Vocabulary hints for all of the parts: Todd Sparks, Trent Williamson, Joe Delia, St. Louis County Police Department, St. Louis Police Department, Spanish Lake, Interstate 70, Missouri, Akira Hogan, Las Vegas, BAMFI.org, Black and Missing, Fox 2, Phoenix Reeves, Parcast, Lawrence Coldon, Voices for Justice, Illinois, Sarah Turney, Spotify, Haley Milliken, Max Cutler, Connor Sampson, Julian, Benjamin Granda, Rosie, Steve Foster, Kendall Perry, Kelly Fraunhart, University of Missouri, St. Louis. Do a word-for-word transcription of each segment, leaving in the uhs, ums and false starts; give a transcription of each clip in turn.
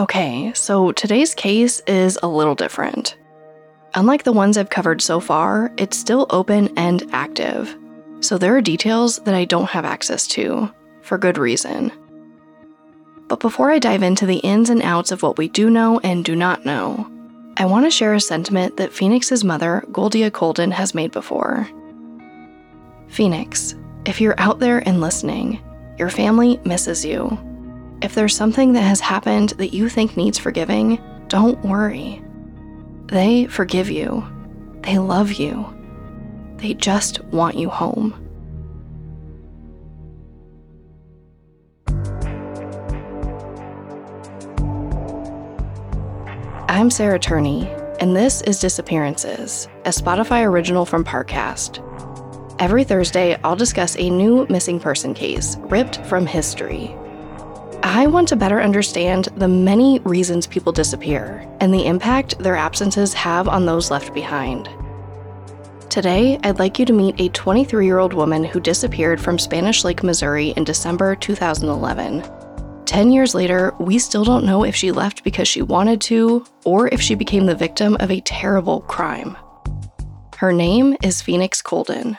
Okay, so today's case is a little different. Unlike the ones I've covered so far, it's still open and active. So there are details that I don't have access to, for good reason. But before I dive into the ins and outs of what we do know and do not know, I want to share a sentiment that Phoenix's mother, Goldia Coldon, has made before. Phoenix, if you're out there and listening, your family misses you. If there's something that has happened that you think needs forgiving, don't worry. They forgive you. They love you. They just want you home. I'm Sarah Turney, and this is Disappearances, a Spotify original from Parcast. Every Thursday, I'll discuss a new missing person case ripped from history. I want to better understand the many reasons people disappear and the impact their absences have on those left behind. Today, I'd like you to meet a twenty-three-year-old woman who disappeared from Spanish Lake, Missouri in December two thousand eleven. Ten years later, we still don't know if she left because she wanted to or if she became the victim of a terrible crime. Her name is Phoenix Colden.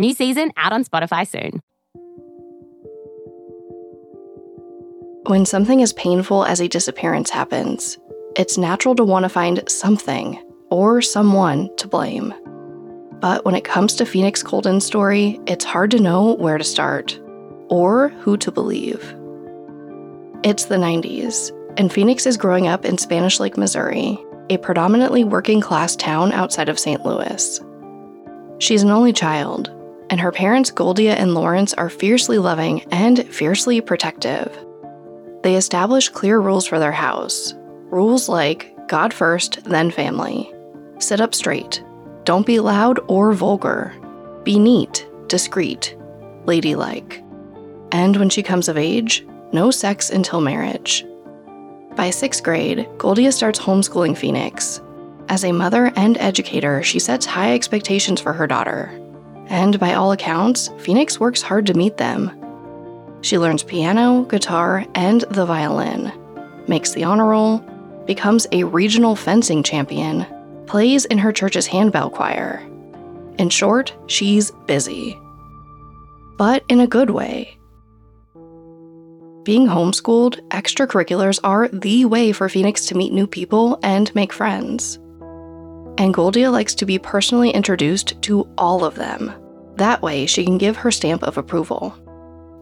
New season out on Spotify soon. When something as painful as a disappearance happens, it's natural to want to find something or someone to blame. But when it comes to Phoenix Colden's story, it's hard to know where to start or who to believe. It's the nineties, and Phoenix is growing up in Spanish Lake, Missouri, a predominantly working-class town outside of Saint Louis. She's an only child, and her parents, Goldia and Lawrence, are fiercely loving and fiercely protective. They establish clear rules for their house. Rules like, God first, then family. Sit up straight. Don't be loud or vulgar. Be neat, discreet, ladylike. And when she comes of age, no sex until marriage. By sixth grade, Goldia starts homeschooling Phoenix. As a mother and educator, she sets high expectations for her daughter. And by all accounts, Phoenix works hard to meet them. She learns piano, guitar, and the violin, makes the honor roll, becomes a regional fencing champion, plays in her church's handbell choir. In short, she's busy. But in a good way. Being homeschooled, extracurriculars are the way for Phoenix to meet new people and make friends. And Goldia likes to be personally introduced to all of them. That way, she can give her stamp of approval.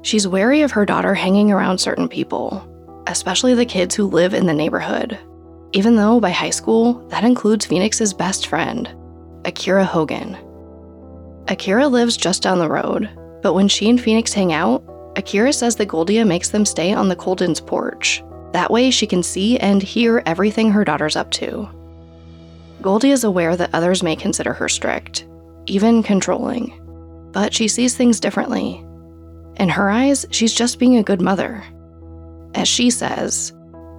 She's wary of her daughter hanging around certain people, especially the kids who live in the neighborhood. Even though by high school, that includes Phoenix's best friend, Akira Hogan. Akira lives just down the road, but when she and Phoenix hang out, Akira says that Goldia makes them stay on the Colden's porch. That way she can see and hear everything her daughter's up to. Goldia is aware that others may consider her strict, even controlling, but she sees things differently. In her eyes, she's just being a good mother. As she says,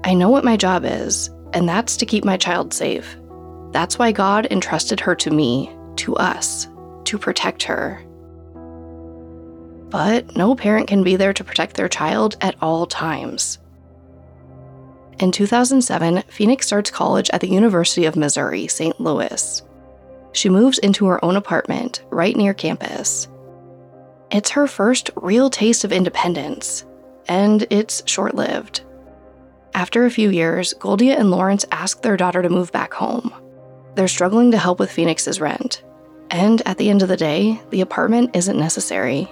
I know what my job is, and that's to keep my child safe. That's why God entrusted her to me, to us, to protect her. But no parent can be there to protect their child at all times. In two thousand seven, Phoenix starts college at the University of Missouri, Saint Louis. She moves into her own apartment right near campus. It's her first real taste of independence, and it's short-lived. After a few years, Goldia and Lawrence ask their daughter to move back home. They're struggling to help with Phoenix's rent, and at the end of the day, the apartment isn't necessary.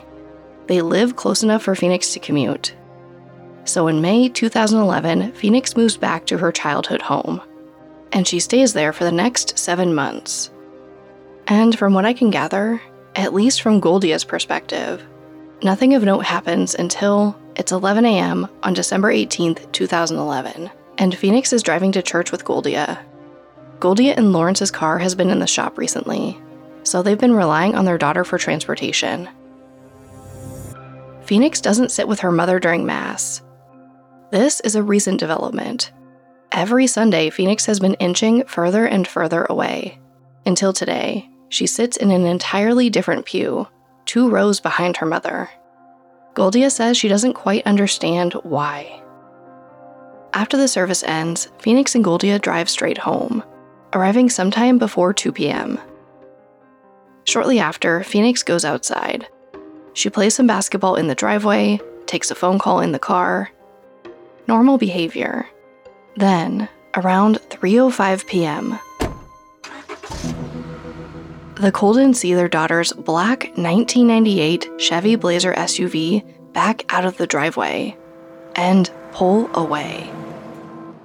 They live close enough for Phoenix to commute. So in May two thousand eleven, Phoenix moves back to her childhood home, and she stays there for the next seven months. And from what I can gather, at least from Goldia's perspective, nothing of note happens until it's eleven a.m. on December eighteenth, two thousand eleven, and Phoenix is driving to church with Goldia. Goldia and Lawrence's car has been in the shop recently, so they've been relying on their daughter for transportation. Phoenix doesn't sit with her mother during Mass. This is a recent development. Every Sunday, Phoenix has been inching further and further away. Until today, she sits in an entirely different pew, two rows behind her mother. Goldia says she doesn't quite understand why. After the service ends, Phoenix and Goldia drive straight home, arriving sometime before two p.m. Shortly after, Phoenix goes outside. She plays some basketball in the driveway, takes a phone call in the car. Normal behavior. Then, around three oh five p.m., the Coldens see their daughter's black nineteen ninety-eight Chevy Blazer S U V back out of the driveway and pull away.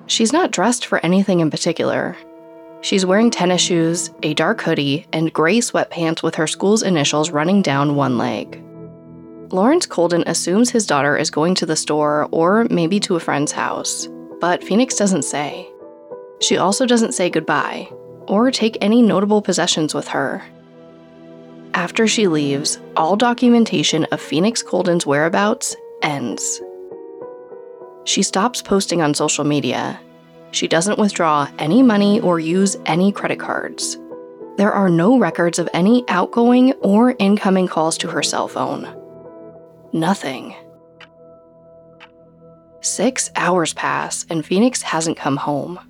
She's not dressed for anything in particular. She's wearing tennis shoes, a dark hoodie, and gray sweatpants with her school's initials running down one leg. Lawrence Coldon assumes his daughter is going to the store or maybe to a friend's house, but Phoenix doesn't say. She also doesn't say goodbye or take any notable possessions with her. After she leaves, all documentation of Phoenix Colden's whereabouts ends. She stops posting on social media. She doesn't withdraw any money or use any credit cards. There are no records of any outgoing or incoming calls to her cell phone. Nothing. Six hours pass and Phoenix hasn't come home.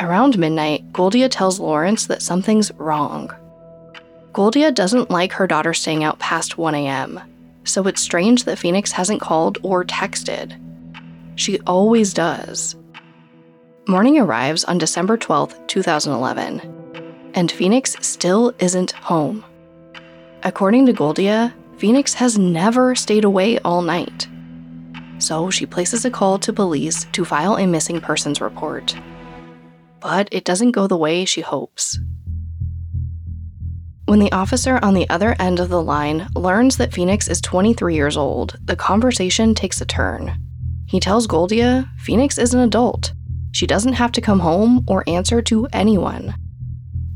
Around midnight, Goldia tells Lawrence that something's wrong. Goldia doesn't like her daughter staying out past one a.m., so it's strange that Phoenix hasn't called or texted. She always does. Morning arrives on December twelfth, two thousand eleven, and Phoenix still isn't home. According to Goldia, Phoenix has never stayed away all night. So she places a call to police to file a missing persons report. But it doesn't go the way she hopes. When the officer on the other end of the line learns that Phoenix is twenty-three years old, the conversation takes a turn. He tells Goldia, Phoenix is an adult. She doesn't have to come home or answer to anyone.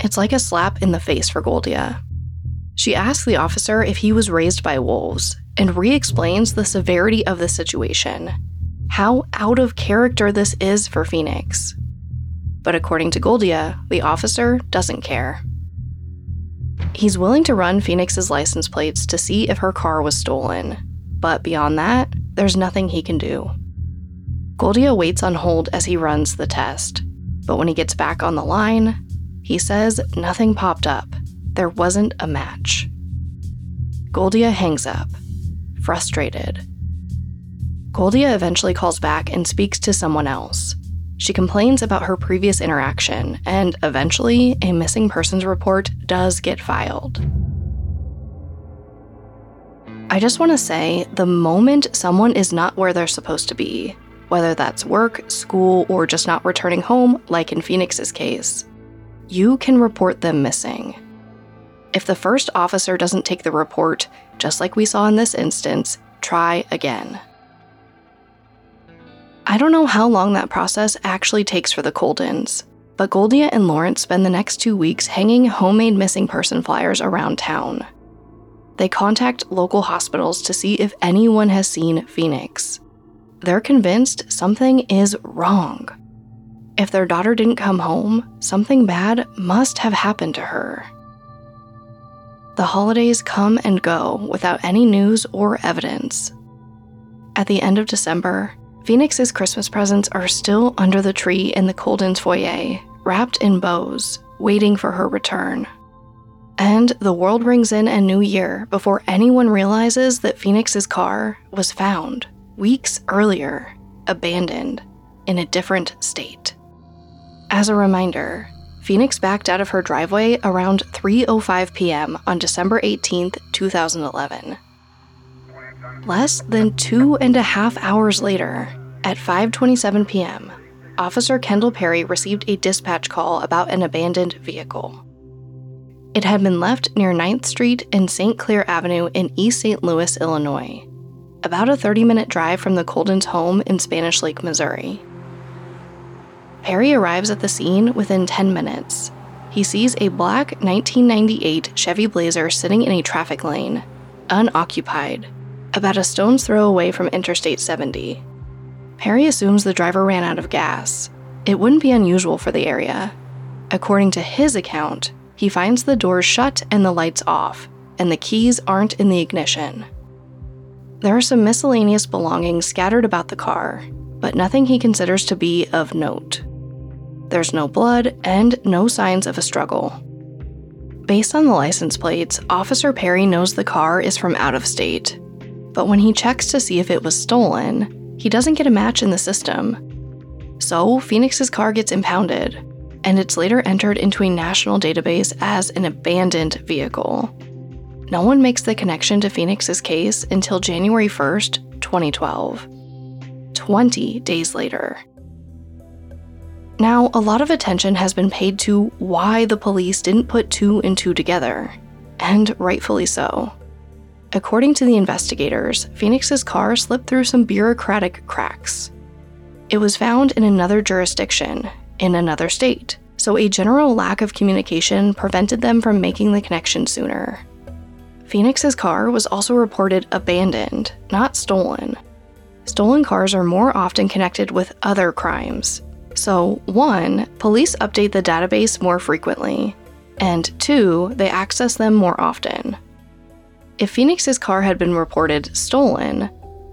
It's like a slap in the face for Goldia. She asks the officer if he was raised by wolves and re-explains the severity of the situation, how out of character this is for Phoenix. But according to Goldia, the officer doesn't care. He's willing to run Phoenix's license plates to see if her car was stolen, but beyond that, there's nothing he can do. Goldia waits on hold as he runs the test, but when he gets back on the line, he says nothing popped up. There wasn't a match. Goldia hangs up, frustrated. Goldia eventually calls back and speaks to someone else. She complains about her previous interaction, and eventually, a missing persons report does get filed. I just want to say, the moment someone is not where they're supposed to be, whether that's work, school, or just not returning home, like in Phoenix's case, you can report them missing. If the first officer doesn't take the report, just like we saw in this instance, try again. I don't know how long that process actually takes for the Coldens, but Goldia and Lawrence spend the next two weeks hanging homemade missing person flyers around town. They contact local hospitals to see if anyone has seen Phoenix. They're convinced something is wrong. If their daughter didn't come home, something bad must have happened to her. The holidays come and go without any news or evidence. At the end of December, Phoenix's Christmas presents are still under the tree in the Coldens' foyer, wrapped in bows, waiting for her return. And the world rings in a new year before anyone realizes that Phoenix's car was found weeks earlier, abandoned, in a different state. As a reminder, Phoenix backed out of her driveway around three oh five p.m. on December eighteenth, two thousand eleven. Less than two and a half hours later, at five twenty-seven p.m., Officer Kendall Perry received a dispatch call about an abandoned vehicle. It had been left near ninth street and Saint Clair Avenue in East Saint Louis, Illinois, about a thirty-minute drive from the Coldens' home in Spanish Lake, Missouri. Perry arrives at the scene within ten minutes. He sees a black nineteen ninety-eight Chevy Blazer sitting in a traffic lane, unoccupied, about a stone's throw away from Interstate seventy. Perry assumes the driver ran out of gas. It wouldn't be unusual for the area. According to his account, he finds the doors shut and the lights off, and the keys aren't in the ignition. There are some miscellaneous belongings scattered about the car, but nothing he considers to be of note. There's no blood and no signs of a struggle. Based on the license plates, Officer Perry knows the car is from out of state, but when he checks to see if it was stolen, he doesn't get a match in the system. So Phoenix's car gets impounded, and it's later entered into a national database as an abandoned vehicle. No one makes the connection to Phoenix's case until January first, twenty twelve. twenty days later. Now, a lot of attention has been paid to why the police didn't put two and two together, and rightfully so. According to the investigators, Phoenix's car slipped through some bureaucratic cracks. It was found in another jurisdiction, in another state, so a general lack of communication prevented them from making the connection sooner. Phoenix's car was also reported abandoned, not stolen. Stolen cars are more often connected with other crimes. So, one, police update the database more frequently, and two, they access them more often. If Phoenix's car had been reported stolen,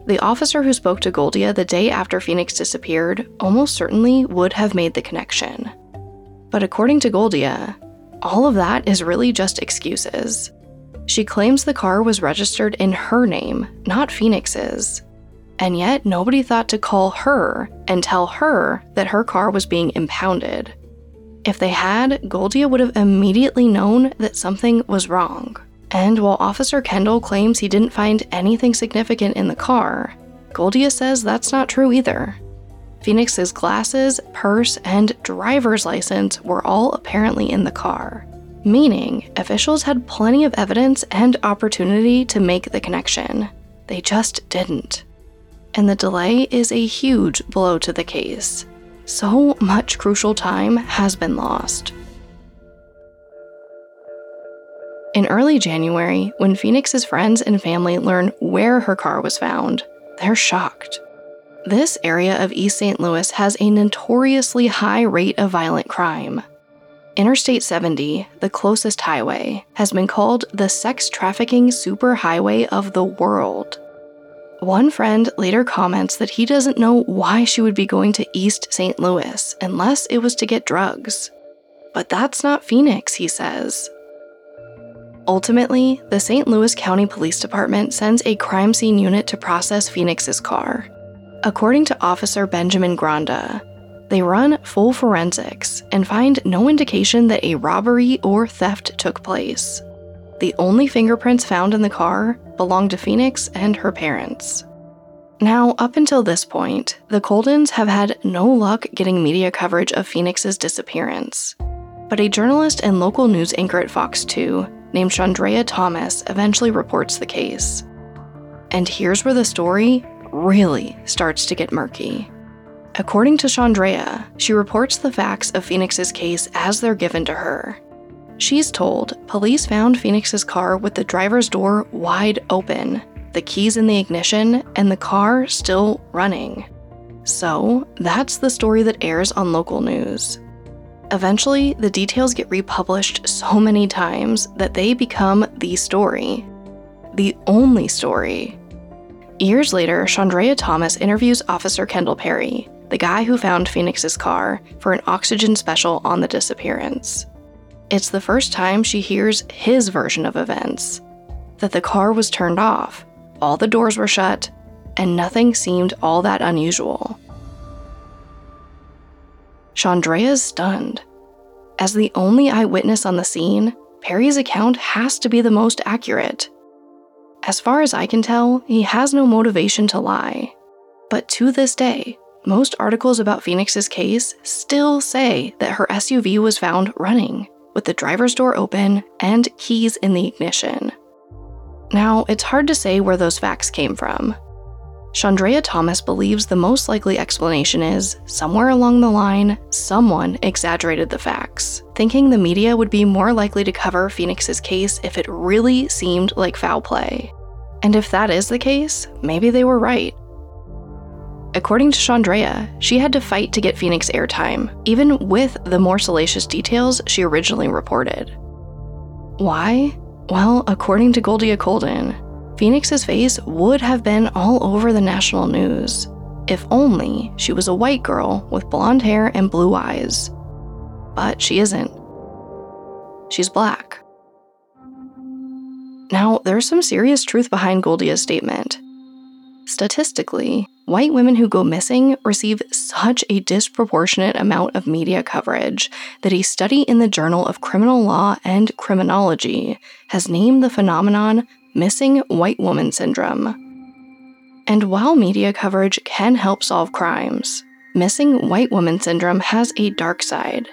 the officer who spoke to Goldia the day after Phoenix disappeared almost certainly would have made the connection. But according to Goldia, all of that is really just excuses. She claims the car was registered in her name, not Phoenix's. And yet, nobody thought to call her and tell her that her car was being impounded. If they had, Goldia would have immediately known that something was wrong. And while Officer Kendall claims he didn't find anything significant in the car, Goldia says that's not true either. Phoenix's glasses, purse, and driver's license were all apparently in the car, meaning officials had plenty of evidence and opportunity to make the connection. They just didn't. And the delay is a huge blow to the case. So much crucial time has been lost. In early January, when Phoenix's friends and family learn where her car was found, they're shocked. This area of East Saint Louis has a notoriously high rate of violent crime. Interstate seventy, the closest highway, has been called the sex trafficking superhighway of the world. One friend later comments that he doesn't know why she would be going to East Saint Louis unless it was to get drugs. But that's not Phoenix, he says. Ultimately, the Saint Louis County Police Department sends a crime scene unit to process Phoenix's car. According to Officer Benjamin Granda, they run full forensics and find no indication that a robbery or theft took place. The only fingerprints found in the car belonged to Phoenix and her parents. Now, up until this point, the Coldens have had no luck getting media coverage of Phoenix's disappearance. But a journalist and local news anchor at Fox two named Shondrea Thomas eventually reports the case. And here's where the story really starts to get murky. According to Shondrea, she reports the facts of Phoenix's case as they're given to her. She's told police found Phoenix's car with the driver's door wide open, the keys in the ignition, and the car still running. So that's the story that airs on local news. Eventually, the details get republished so many times that they become the story. The only story. Years later, Shondrea Thomas interviews Officer Kendall Perry, the guy who found Phoenix's car, for an Oxygen special on the disappearance. It's the first time she hears his version of events, that the car was turned off, all the doors were shut, and nothing seemed all that unusual. Shondrea is stunned. As the only eyewitness on the scene, Perry's account has to be the most accurate. As far as I can tell, he has no motivation to lie. But to this day, most articles about Phoenix's case still say that her S U V was found running, with the driver's door open and keys in the ignition. Now, it's hard to say where those facts came from. Shondrea Thomas believes the most likely explanation is, somewhere along the line, someone exaggerated the facts, thinking the media would be more likely to cover Phoenix's case if it really seemed like foul play. And if that is the case, maybe they were right. According to Shondrea, she had to fight to get Phoenix airtime, even with the more salacious details she originally reported. Why? Well, according to Goldia Coldon, Phoenix's face would have been all over the national news, if only she was a white girl with blonde hair and blue eyes. But she isn't. She's black. Now, there's some serious truth behind Goldia's statement. Statistically, white women who go missing receive such a disproportionate amount of media coverage that a study in the Journal of Criminal Law and Criminology has named the phenomenon Missing White Woman Syndrome. And while media coverage can help solve crimes, Missing White Woman Syndrome has a dark side.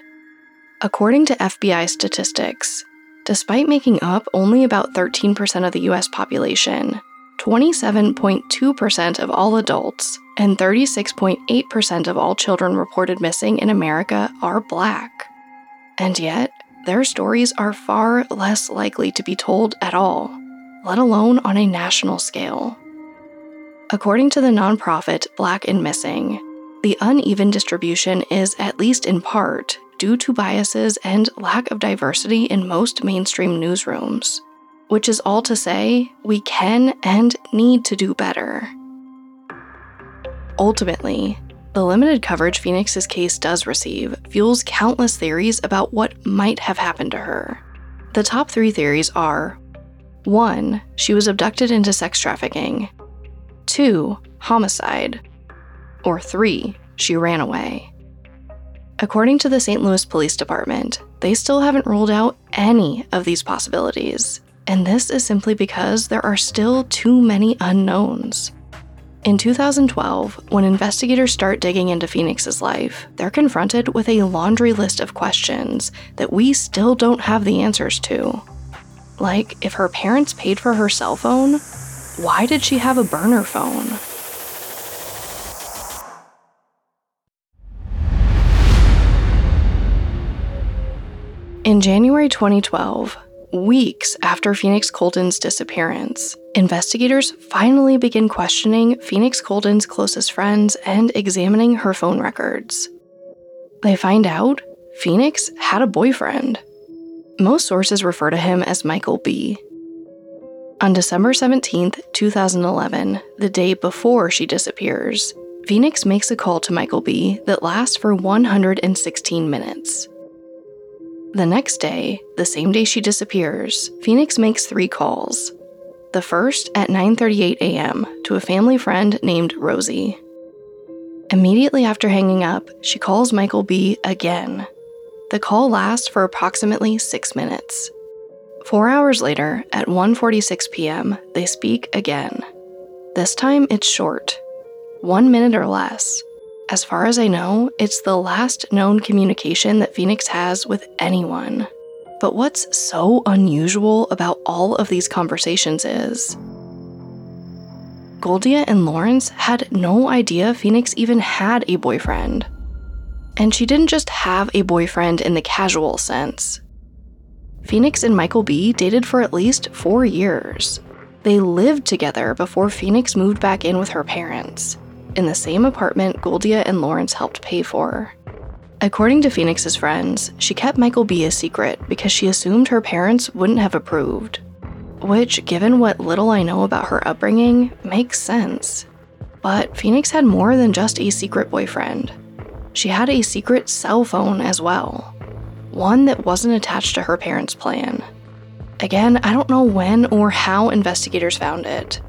According to F B I statistics, despite making up only about thirteen percent of the U S population, twenty-seven point two percent of all adults and thirty-six point eight percent of all children reported missing in America are Black. And yet, their stories are far less likely to be told at all, let alone on a national scale. According to the nonprofit Black and Missing, the uneven distribution is, at least in part, due to biases and lack of diversity in most mainstream newsrooms. Which is all to say, we can and need to do better. Ultimately, the limited coverage Phoenix's case does receive fuels countless theories about what might have happened to her. The top three theories are: one, she was abducted into sex trafficking. Two, homicide. Or three, she ran away. According to the Saint Louis Police Department, they still haven't ruled out any of these possibilities. And this is simply because there are still too many unknowns. In two thousand twelve, when investigators start digging into Phoenix's life, they're confronted with a laundry list of questions that we still don't have the answers to. Like, if her parents paid for her cell phone, why did she have a burner phone? In January twenty twelve, weeks after Phoenix Colden's disappearance, investigators finally begin questioning Phoenix Colden's closest friends and examining her phone records. They find out Phoenix had a boyfriend. Most sources refer to him as Michael B. On December seventeenth, two thousand eleven, the day before she disappears, Phoenix makes a call to Michael B. that lasts for one hundred sixteen minutes. The next day, the same day she disappears, Phoenix makes three calls. The first at nine thirty-eight a.m. to a family friend named Rosie. Immediately after hanging up, she calls Michael B. again. The call lasts for approximately six minutes. Four hours later, at one forty-six p.m., they speak again. This time, it's short. One minute or less. As far as I know, it's the last known communication that Phoenix has with anyone. But what's so unusual about all of these conversations is, Goldia and Lawrence had no idea Phoenix even had a boyfriend. And she didn't just have a boyfriend in the casual sense. Phoenix and Michael B. dated for at least four years. They lived together before Phoenix moved back in with her parents, in the same apartment Goldia and Lawrence helped pay for. According to Phoenix's friends, she kept Michael B. a secret because she assumed her parents wouldn't have approved. Which, given what little I know about her upbringing, makes sense. But Phoenix had more than just a secret boyfriend. She had a secret cell phone as well. One that wasn't attached to her parents' plan. Again, I don't know when or how investigators found it.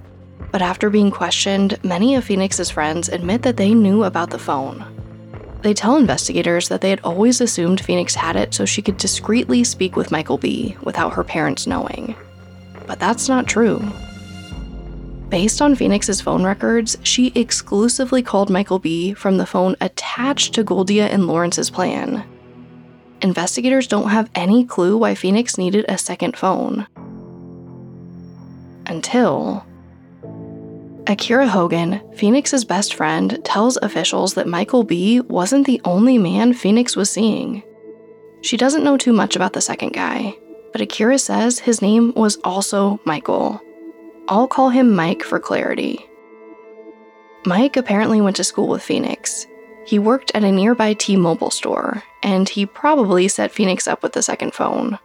But after being questioned, many of Phoenix's friends admit that they knew about the phone. They tell investigators that they had always assumed Phoenix had it so she could discreetly speak with Michael B. without her parents knowing. But that's not true. Based on Phoenix's phone records, she exclusively called Michael B. from the phone attached to Goldia and Lawrence's plan. investigators don't have any clue why Phoenix needed a second phone. Until Akira Hogan, Phoenix's best friend, tells officials that Michael B. wasn't the only man Phoenix was seeing. She doesn't know too much about the second guy, but Akira says his name was also Michael. I'll call him Mike for clarity. Mike apparently went to school with Phoenix. He worked at a nearby T-Mobile store, and he probably set Phoenix up with the second phone.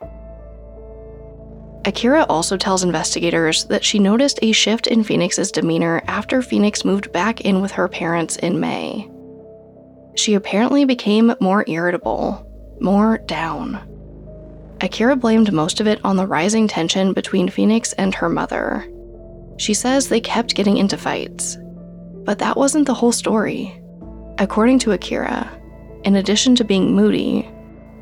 Akira also tells investigators that she noticed a shift in Phoenix's demeanor after Phoenix moved back in with her parents in May. She apparently became more irritable, more down. Akira blamed most of it on the rising tension between Phoenix and her mother. She says they kept getting into fights. But that wasn't the whole story. According to Akira, in addition to being moody,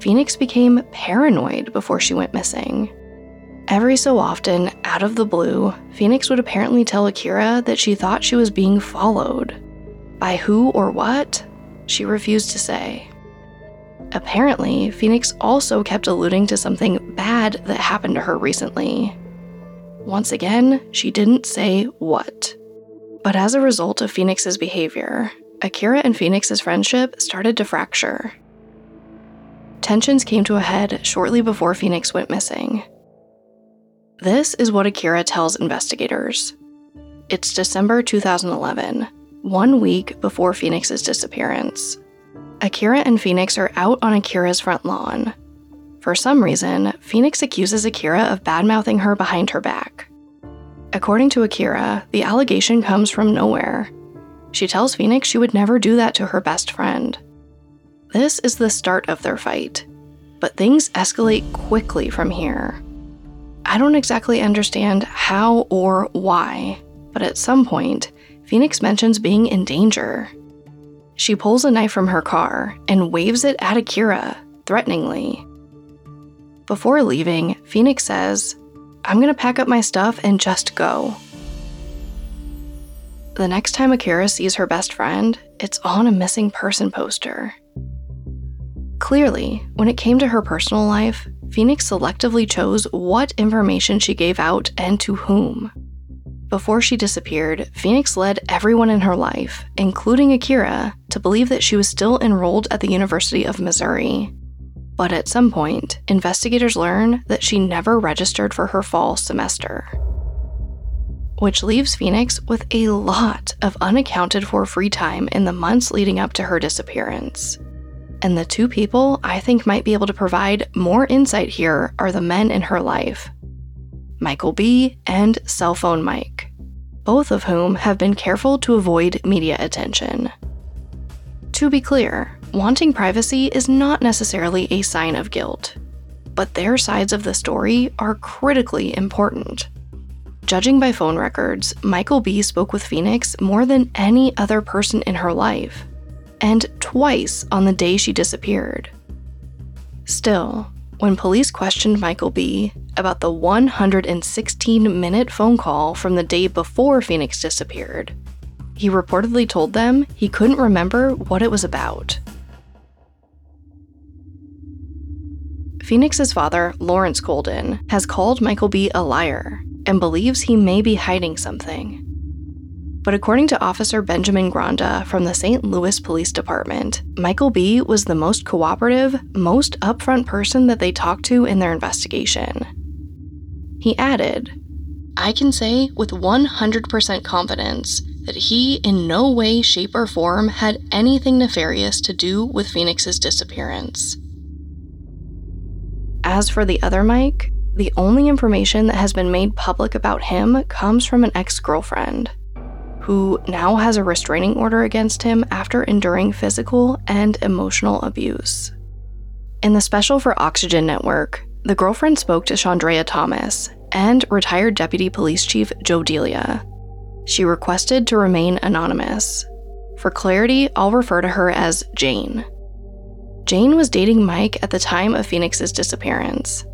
Phoenix became paranoid before she went missing. Every so often, out of the blue, Phoenix would apparently tell Akira that she thought she was being followed. By who or what, she refused to say. Apparently, Phoenix also kept alluding to something bad that happened to her recently. Once again, she didn't say what. But as a result of Phoenix's behavior, Akira and Phoenix's friendship started to fracture. Tensions came to a head shortly before Phoenix went missing. This is what Akira tells investigators. It's December two thousand eleven, one week before Phoenix's disappearance. Akira and Phoenix are out on Akira's front lawn. For some reason, Phoenix accuses Akira of badmouthing her behind her back. According to Akira, the allegation comes from nowhere. She tells Phoenix she would never do that to her best friend. This is the start of their fight, but things escalate quickly from here. I don't exactly understand how or why, but at some point, Phoenix mentions being in danger. She pulls a knife from her car and waves it at Akira, threateningly. Before leaving, Phoenix says, "I'm gonna pack up my stuff and just go." The next time Akira sees her best friend, it's on a missing person poster. Clearly, when it came to her personal life, Phoenix selectively chose what information she gave out and to whom. Before she disappeared, Phoenix led everyone in her life, including Akira, to believe that she was still enrolled at the University of Missouri. But at some point, investigators learn that she never registered for her fall semester, which leaves Phoenix with a lot of unaccounted for free time in the months leading up to her disappearance. And the two people I think might be able to provide more insight here are the men in her life, Michael B. and Cell Phone Mike, both of whom have been careful to avoid media attention. To be clear, wanting privacy is not necessarily a sign of guilt, but their sides of the story are critically important. Judging by phone records, Michael B. spoke with Phoenix more than any other person in her life, and twice on the day she disappeared. Still, when police questioned Michael B. about the one hundred sixteen minute phone call from the day before Phoenix disappeared, he reportedly told them he couldn't remember what it was about. Phoenix's father, Lawrence Coldon, has called Michael B. a liar and believes he may be hiding something. But according to Officer Benjamin Granda from the Saint Louis Police Department, Michael B. was the most cooperative, most upfront person that they talked to in their investigation. He added, "I can say with one hundred percent confidence that he in no way, shape, or form had anything nefarious to do with Phoenix's disappearance." As for the other Mike, the only information that has been made public about him comes from an ex-girlfriend, who now has a restraining order against him after enduring physical and emotional abuse. In the special for Oxygen Network, the girlfriend spoke to Shondrea Thomas and retired Deputy Police Chief Joe Delia. She requested to remain anonymous. For clarity, I'll refer to her as Jane. Jane was dating Mike at the time of Phoenix's disappearance,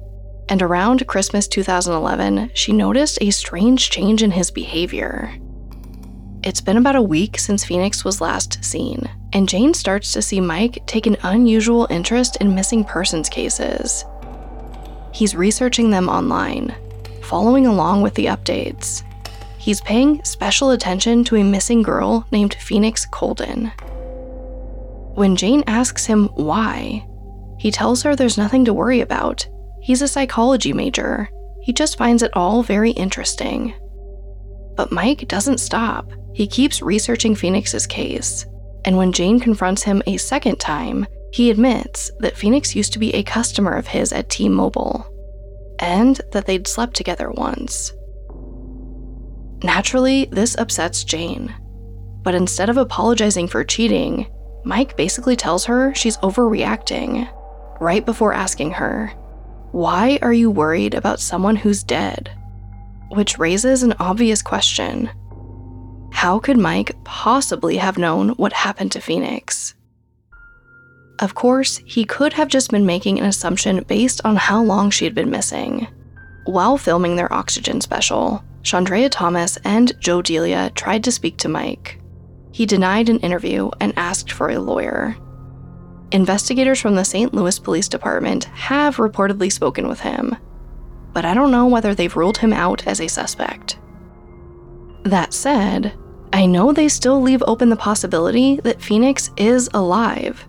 and around Christmas two thousand eleven, she noticed a strange change in his behavior. It's been about a week since Phoenix was last seen, and Jane starts to see Mike take an unusual interest in missing persons cases. He's researching them online, following along with the updates. He's paying special attention to a missing girl named Phoenix Colden. When Jane asks him why, he tells her there's nothing to worry about. He's a psychology major. He just finds it all very interesting. But Mike doesn't stop. He keeps researching Phoenix's case. And when Jane confronts him a second time, he admits that Phoenix used to be a customer of his at T-Mobile, and that they'd slept together once. Naturally, this upsets Jane. But instead of apologizing for cheating, Mike basically tells her she's overreacting, right before asking her, "Why are you worried about someone who's dead?" Which raises an obvious question. How could Mike possibly have known what happened to Phoenix? Of course, he could have just been making an assumption based on how long she had been missing. While filming their Oxygen special, Shondrea Thomas and Joe Delia tried to speak to Mike. He denied an interview and asked for a lawyer. Investigators from the Saint Louis Police Department have reportedly spoken with him, but I don't know whether they've ruled him out as a suspect. That said, I know they still leave open the possibility that Phoenix is alive,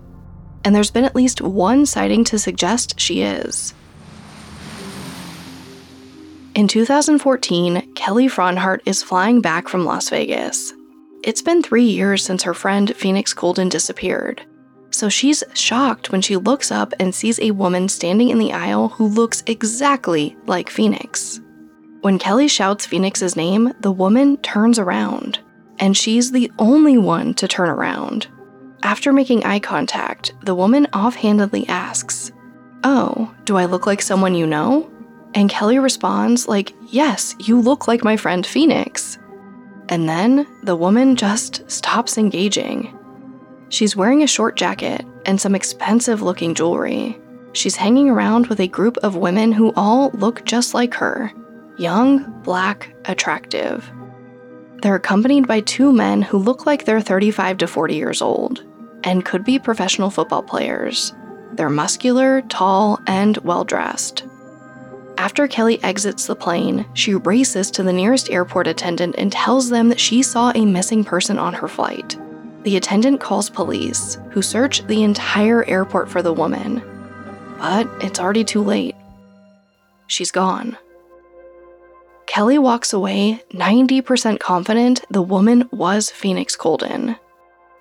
and there's been at least one sighting to suggest she is. In two thousand fourteen, Kelly Fraunhart is flying back from Las Vegas. It's been three years since her friend Phoenix Colden disappeared, so she's shocked when she looks up and sees a woman standing in the aisle who looks exactly like Phoenix. When Kelly shouts Phoenix's name, the woman turns around, and she's the only one to turn around. After making eye contact, the woman offhandedly asks, "Oh, do I look like someone you know?" And Kelly responds like, "Yes, you look like my friend Phoenix." And then the woman just stops engaging. She's wearing a short jacket and some expensive-looking jewelry. She's hanging around with a group of women who all look just like her. Young, black, attractive. They're accompanied by two men who look like they're thirty-five to forty years old and could be professional football players. They're muscular, tall, and well-dressed. After Kelly exits the plane, she races to the nearest airport attendant and tells them that she saw a missing person on her flight. The attendant calls police, who search the entire airport for the woman. But it's already too late. She's gone. Kelly walks away ninety percent confident the woman was Phoenix Colden.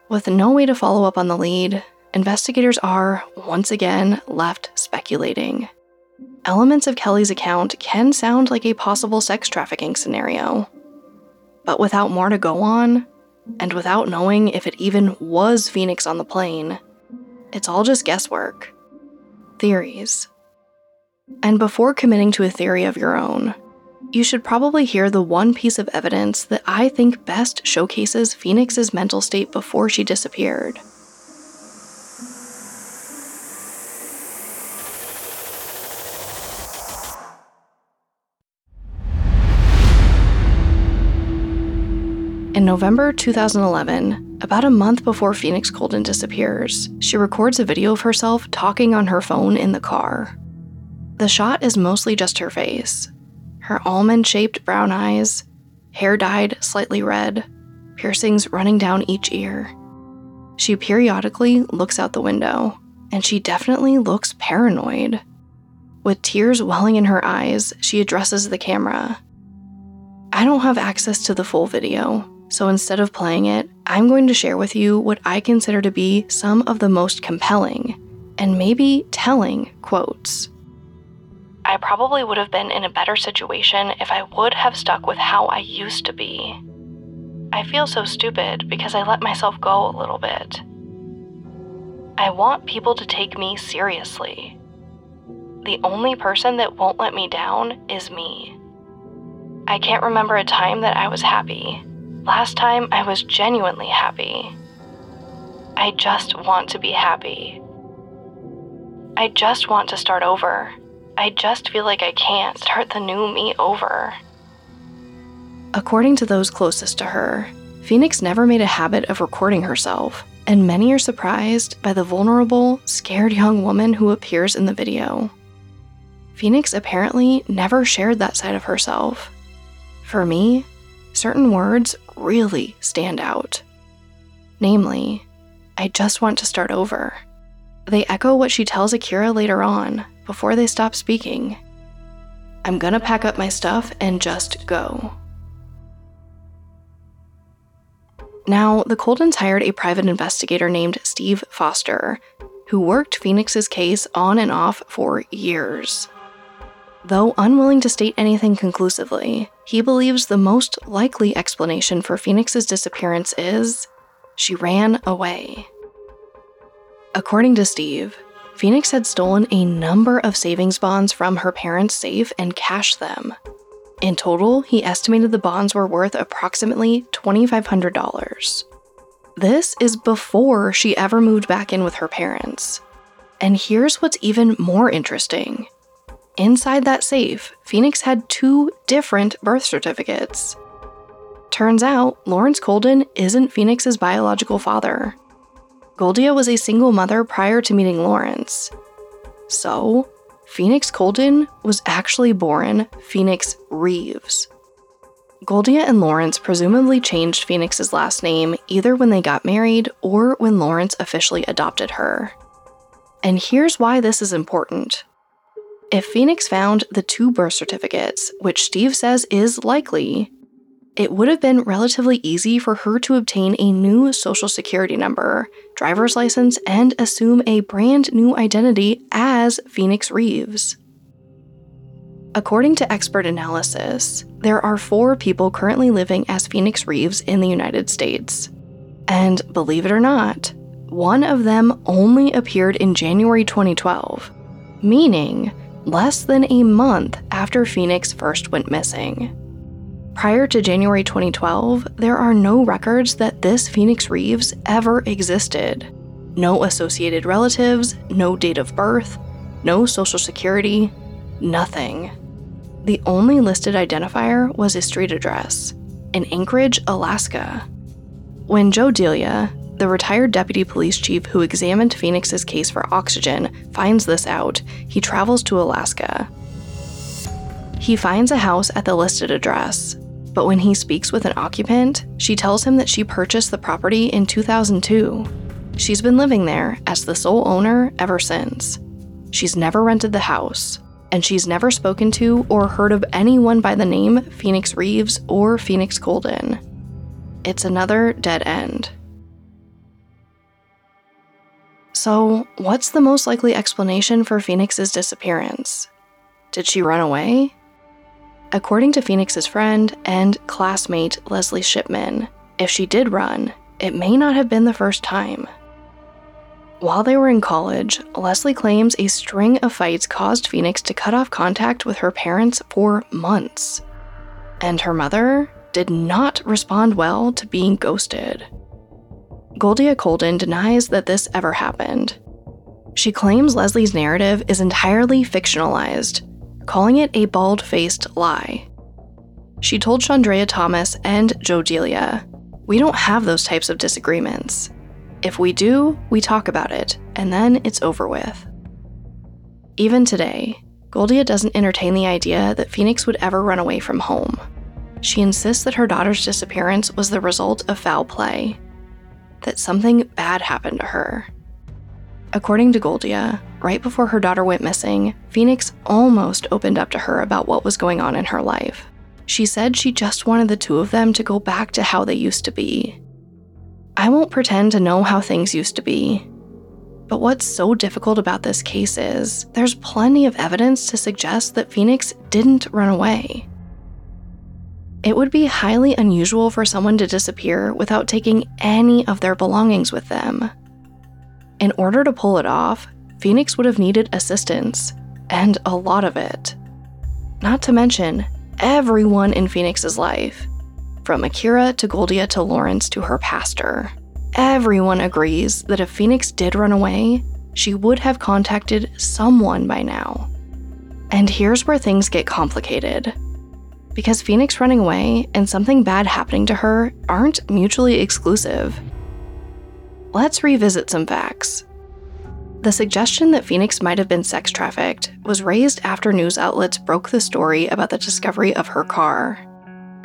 With no way to follow up on the lead, investigators are, once again, left speculating. Elements of Kelly's account can sound like a possible sex trafficking scenario. But without more to go on, and without knowing if it even was Phoenix on the plane, it's all just guesswork. Theories. And before committing to a theory of your own, you should probably hear the one piece of evidence that I think best showcases Phoenix's mental state before she disappeared. In November two thousand eleven, about a month before Phoenix Colden disappears, she records a video of herself talking on her phone in the car. The shot is mostly just her face. Her almond-shaped brown eyes, hair dyed slightly red, piercings running down each ear. She periodically looks out the window, and she definitely looks paranoid. With tears welling in her eyes, she addresses the camera. I don't have access to the full video, so instead of playing it, I'm going to share with you what I consider to be some of the most compelling, and maybe telling, quotes. I probably would have been in a better situation if I would have stuck with how I used to be. I feel so stupid because I let myself go a little bit. I want people to take me seriously. The only person that won't let me down is me. I can't remember a time that I was happy. Last time I was genuinely happy. I just want to be happy. I just want to start over. I just feel like I can't start the new me over. According to those closest to her, Phoenix never made a habit of recording herself, and many are surprised by the vulnerable, scared young woman who appears in the video. Phoenix apparently never shared that side of herself. For me, certain words really stand out. Namely, "I just want to start over." They echo what she tells Akira later on, before they stop speaking. "I'm gonna pack up my stuff and just go." Now, the Coldens hired a private investigator named Steve Foster, who worked Phoenix's case on and off for years. Though unwilling to state anything conclusively, he believes the most likely explanation for Phoenix's disappearance is she ran away. According to Steve, Phoenix had stolen a number of savings bonds from her parents' safe and cashed them. In total, he estimated the bonds were worth approximately twenty-five hundred dollars. This is before she ever moved back in with her parents. And here's what's even more interesting. Inside that safe, Phoenix had two different birth certificates. Turns out, Lawrence Coldon isn't Phoenix's biological father. Goldia was a single mother prior to meeting Lawrence. So, Phoenix Colden was actually born Phoenix Reeves. Goldia and Lawrence presumably changed Phoenix's last name either when they got married or when Lawrence officially adopted her. And here's why this is important. If Phoenix found the two birth certificates, which Steve says is likely, it would have been relatively easy for her to obtain a new social security number, driver's license, and assume a brand new identity as Phoenix Reeves. According to expert analysis, there are four people currently living as Phoenix Reeves in the United States. And believe it or not, one of them only appeared in January twenty twelve, meaning less than a month after Phoenix first went missing. Prior to January twenty twelve, there are no records that this Phoenix Reeves ever existed. No associated relatives, no date of birth, no social security, nothing. The only listed identifier was his street address, in Anchorage, Alaska. When Joe Delia, the retired deputy police chief who examined Phoenix's case for Oxygen, finds this out, he travels to Alaska. He finds a house at the listed address, but when he speaks with an occupant, she tells him that she purchased the property in two thousand two. She's been living there as the sole owner ever since. She's never rented the house, and she's never spoken to or heard of anyone by the name Phoenix Reeves or Phoenix Colden. It's another dead end. So, what's the most likely explanation for Phoenix's disappearance? Did she run away? According to Phoenix's friend and classmate Leslie Shipman, if she did run, it may not have been the first time. While they were in college, Leslie claims a string of fights caused Phoenix to cut off contact with her parents for months. And her mother did not respond well to being ghosted. Goldia Coldon denies that this ever happened. She claims Leslie's narrative is entirely fictionalized, calling it a bald-faced lie. She told Shondrea Thomas and Joe Delia, "We don't have those types of disagreements. If we do, we talk about it, and then it's over with." Even today, Goldia doesn't entertain the idea that Phoenix would ever run away from home. She insists that her daughter's disappearance was the result of foul play, that something bad happened to her. According to Goldia, right before her daughter went missing, Phoenix almost opened up to her about what was going on in her life. She said she just wanted the two of them to go back to how they used to be. "I won't pretend to know how things used to be." But what's so difficult about this case is there's plenty of evidence to suggest that Phoenix didn't run away. It would be highly unusual for someone to disappear without taking any of their belongings with them. In order to pull it off, Phoenix would have needed assistance, and a lot of it. Not to mention, everyone in Phoenix's life, from Akira to Goldia to Lawrence to her pastor. Everyone agrees that if Phoenix did run away, she would have contacted someone by now. And here's where things get complicated. because Phoenix running away and something bad happening to her aren't mutually exclusive. Let's revisit some facts. The suggestion that Phoenix might have been sex trafficked was raised after news outlets broke the story about the discovery of her car.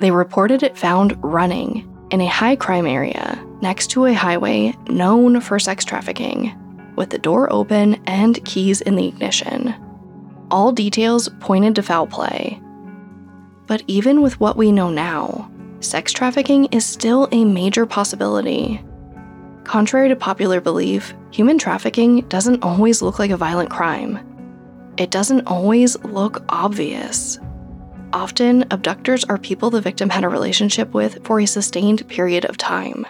They reported it found running in a high crime area next to a highway known for sex trafficking, with the door open and keys in the ignition. All details pointed to foul play. But even with what we know now, sex trafficking is still a major possibility. Contrary to popular belief, human trafficking doesn't always look like a violent crime. It doesn't always look obvious. Often, abductors are people the victim had a relationship with for a sustained period of time.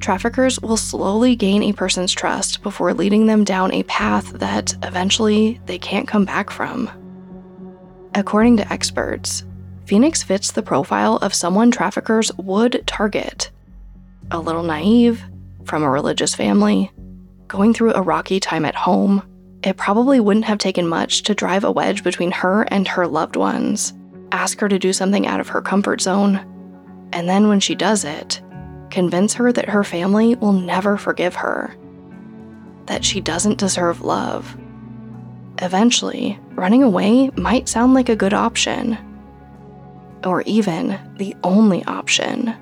Traffickers will slowly gain a person's trust before leading them down a path that, eventually, they can't come back from. According to experts, Phoenix fits the profile of someone traffickers would target. A little naive, from a religious family, going through a rocky time at home, it probably wouldn't have taken much to drive a wedge between her and her loved ones, ask her to do something out of her comfort zone, and then when she does it, convince her that her family will never forgive her, that she doesn't deserve love. Eventually, running away might sound like a good option, or even the only option.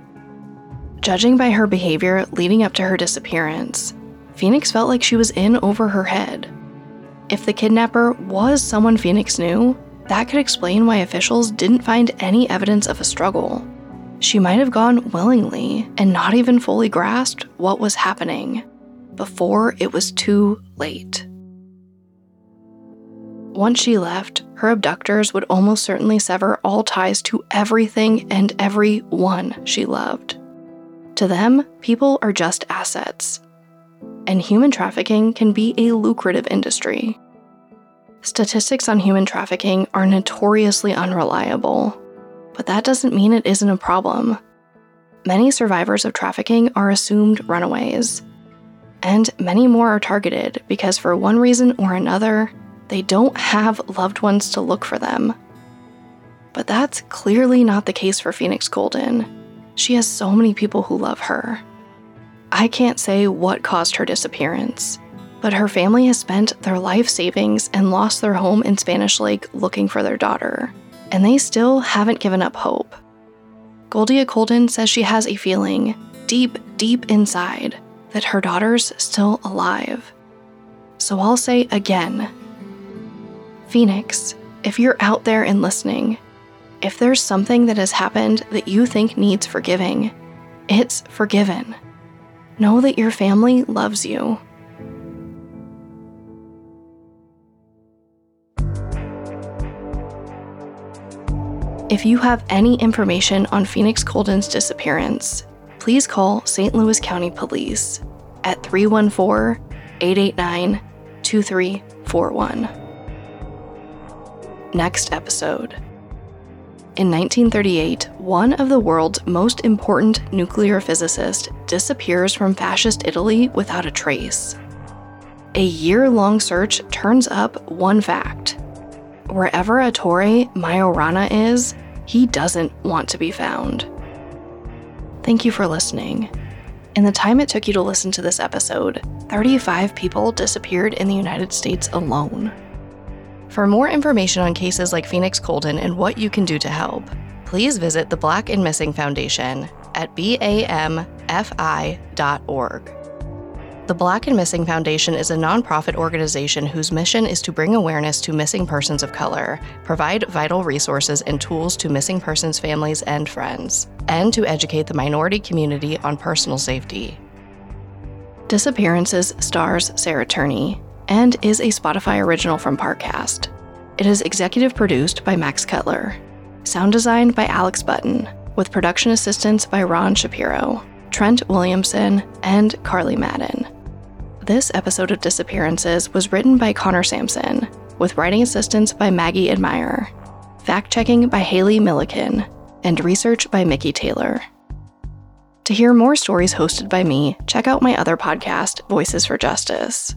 Judging by her behavior leading up to her disappearance, Phoenix felt like she was in over her head. If the kidnapper was someone Phoenix knew, that could explain why officials didn't find any evidence of a struggle. She might have gone willingly and not even fully grasped what was happening before it was too late. Once she left, her abductors would almost certainly sever all ties to everything and everyone she loved. To them, people are just assets, and human trafficking can be a lucrative industry. Statistics on human trafficking are notoriously unreliable, but that doesn't mean it isn't a problem. Many survivors of trafficking are assumed runaways, and many more are targeted because for one reason or another, they don't have loved ones to look for them. But that's clearly not the case for Phoenix Colden. She has so many people who love her. I can't say what caused her disappearance, but her family has spent their life savings and lost their home in Spanish Lake looking for their daughter, and they still haven't given up hope. Goldia Coldon says she has a feeling, deep, deep inside, that her daughter's still alive. So I'll say again, Phoenix, if you're out there and listening, if there's something that has happened that you think needs forgiving, it's forgiven. Know that your family loves you. If you have any information on Phoenix Colden's disappearance, please call Saint Louis County Police at three one four, eight eight nine, two three four one. Next episode. In nineteen thirty-eight, one of the world's most important nuclear physicists disappears from fascist Italy without a trace. A year-long search turns up one fact. Wherever Ettore Majorana is, he doesn't want to be found. Thank you for listening. In the time it took you to listen to this episode, thirty-five people disappeared in the United States alone. For more information on cases like Phoenix Colden and what you can do to help, please visit the Black and Missing Foundation at b a m f i dot org. The Black and Missing Foundation is a nonprofit organization whose mission is to bring awareness to missing persons of color, provide vital resources and tools to missing persons' families and friends, and to educate the minority community on personal safety. Disappearances stars Sarah Turney and is a Spotify original from Parcast. It is executive produced by Max Cutler, sound designed by Alex Button, with production assistance by Ron Shapiro, Trent Williamson, and Carly Madden. This episode of Disappearances was written by Connor Sampson, with writing assistance by Maggie Admire, fact-checking by Haley Milliken, and research by Mickey Taylor. To hear more stories hosted by me, check out my other podcast, Voices for Justice.